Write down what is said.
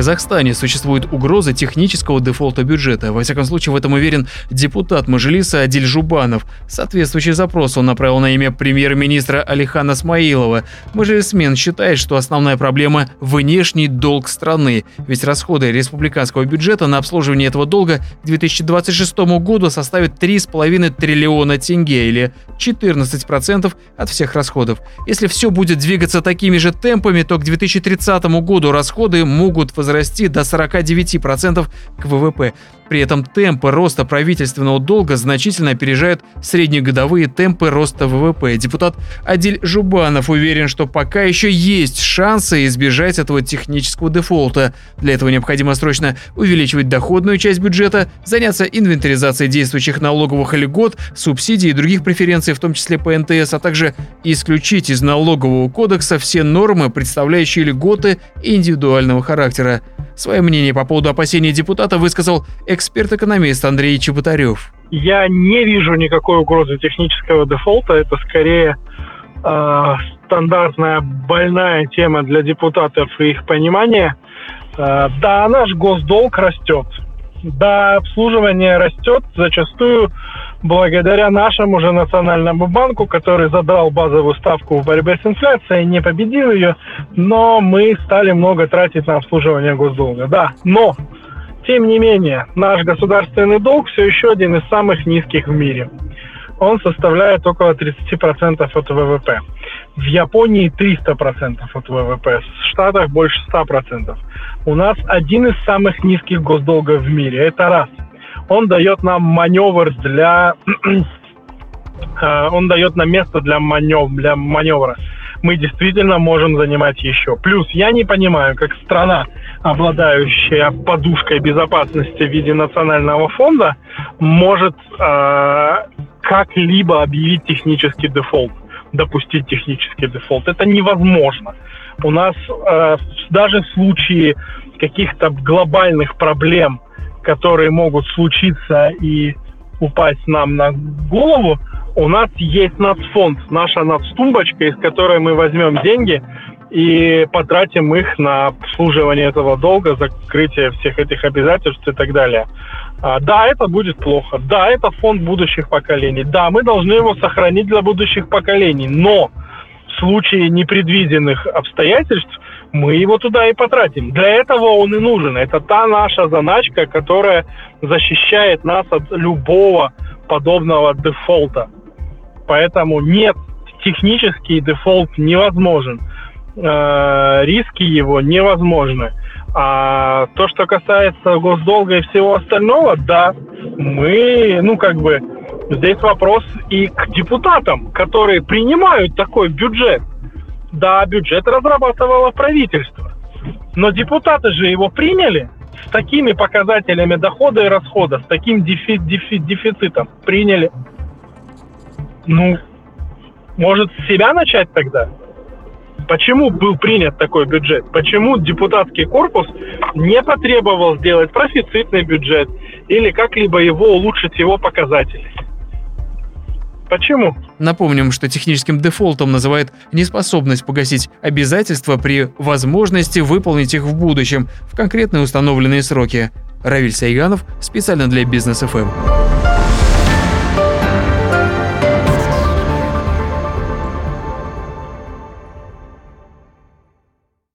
Казахстане существует угроза технического дефолта бюджета. Во всяком случае, в этом уверен депутат Мажилиса Адиль Жубанов. Соответствующий запрос он направил на имя премьер-министра Алихана Смаилова. Мажилисмен считает, что основная проблема – внешний долг страны. Ведь расходы республиканского бюджета на обслуживание этого долга к 2026 году составят 3,5 триллиона тенге или 14% от всех расходов. Если все будет двигаться такими же темпами, то к 2030 году расходы могут возрасти до 49% к ВВП. При этом темпы роста правительственного долга значительно опережают среднегодовые темпы роста ВВП. Депутат Адиль Жубанов уверен, что пока еще есть шансы избежать этого технического дефолта. Для этого необходимо срочно увеличивать доходную часть бюджета, заняться инвентаризацией действующих налоговых льгот, субсидий и других преференций, в том числе по НДС, а также исключить из Налогового кодекса все нормы, представляющие льготы индивидуального характера. Свое мнение по поводу опасений депутата высказал эксперт-экономист Андрей Чеботарев. Я не вижу никакой угрозы технического дефолта. Это скорее стандартная больная тема для депутатов и их понимания. Да, наш госдолг растет. Да, обслуживание растет зачастую благодаря нашему же Национальному банку, который задрал базовую ставку в борьбе с инфляцией, не победил ее, но мы стали много тратить на обслуживание госдолга. Да, но... Тем не менее, наш государственный долг все еще один из самых низких в мире. Он составляет около 30% от ВВП. В Японии 300% от ВВП, в Штатах больше 100%. У нас один из самых низких госдолгов в мире. Это раз. Он дает нам маневр для... Он дает нам место для маневра. Мы действительно можем занимать еще. Плюс я не понимаю, как страна, обладающая подушкой безопасности в виде национального фонда, может как-либо объявить технический дефолт, допустить технический дефолт. Это невозможно. У нас даже в случае каких-то глобальных проблем, которые могут случиться и упасть нам на голову, у нас есть нацфонд, наша нацтумбочка, из которой мы возьмем деньги и потратим их на обслуживание этого долга, закрытие всех этих обязательств и так далее. Да, это будет плохо. Да, это фонд будущих поколений. Да, мы должны его сохранить для будущих поколений. Но в случае непредвиденных обстоятельств мы его туда и потратим. Для этого он и нужен. Это та наша заначка, которая защищает нас от любого подобного дефолта. Поэтому нет, технический дефолт невозможен. Риски его невозможны. А то, что касается госдолга и всего остального, да, мы, здесь вопрос и к депутатам, которые принимают такой бюджет. Да, бюджет разрабатывало правительство, но депутаты же его приняли с такими показателями дохода и расхода, с таким дефицитом. Приняли. Может, с себя начать тогда? Почему был принят такой бюджет? Почему депутатский корпус не потребовал сделать профицитный бюджет или как-либо его улучшить, его показатели? Почему? Напомним, что техническим дефолтом называют неспособность погасить обязательства при возможности выполнить их в будущем в конкретные установленные сроки. Равиль Сайганов специально для Бизнес.ФМ.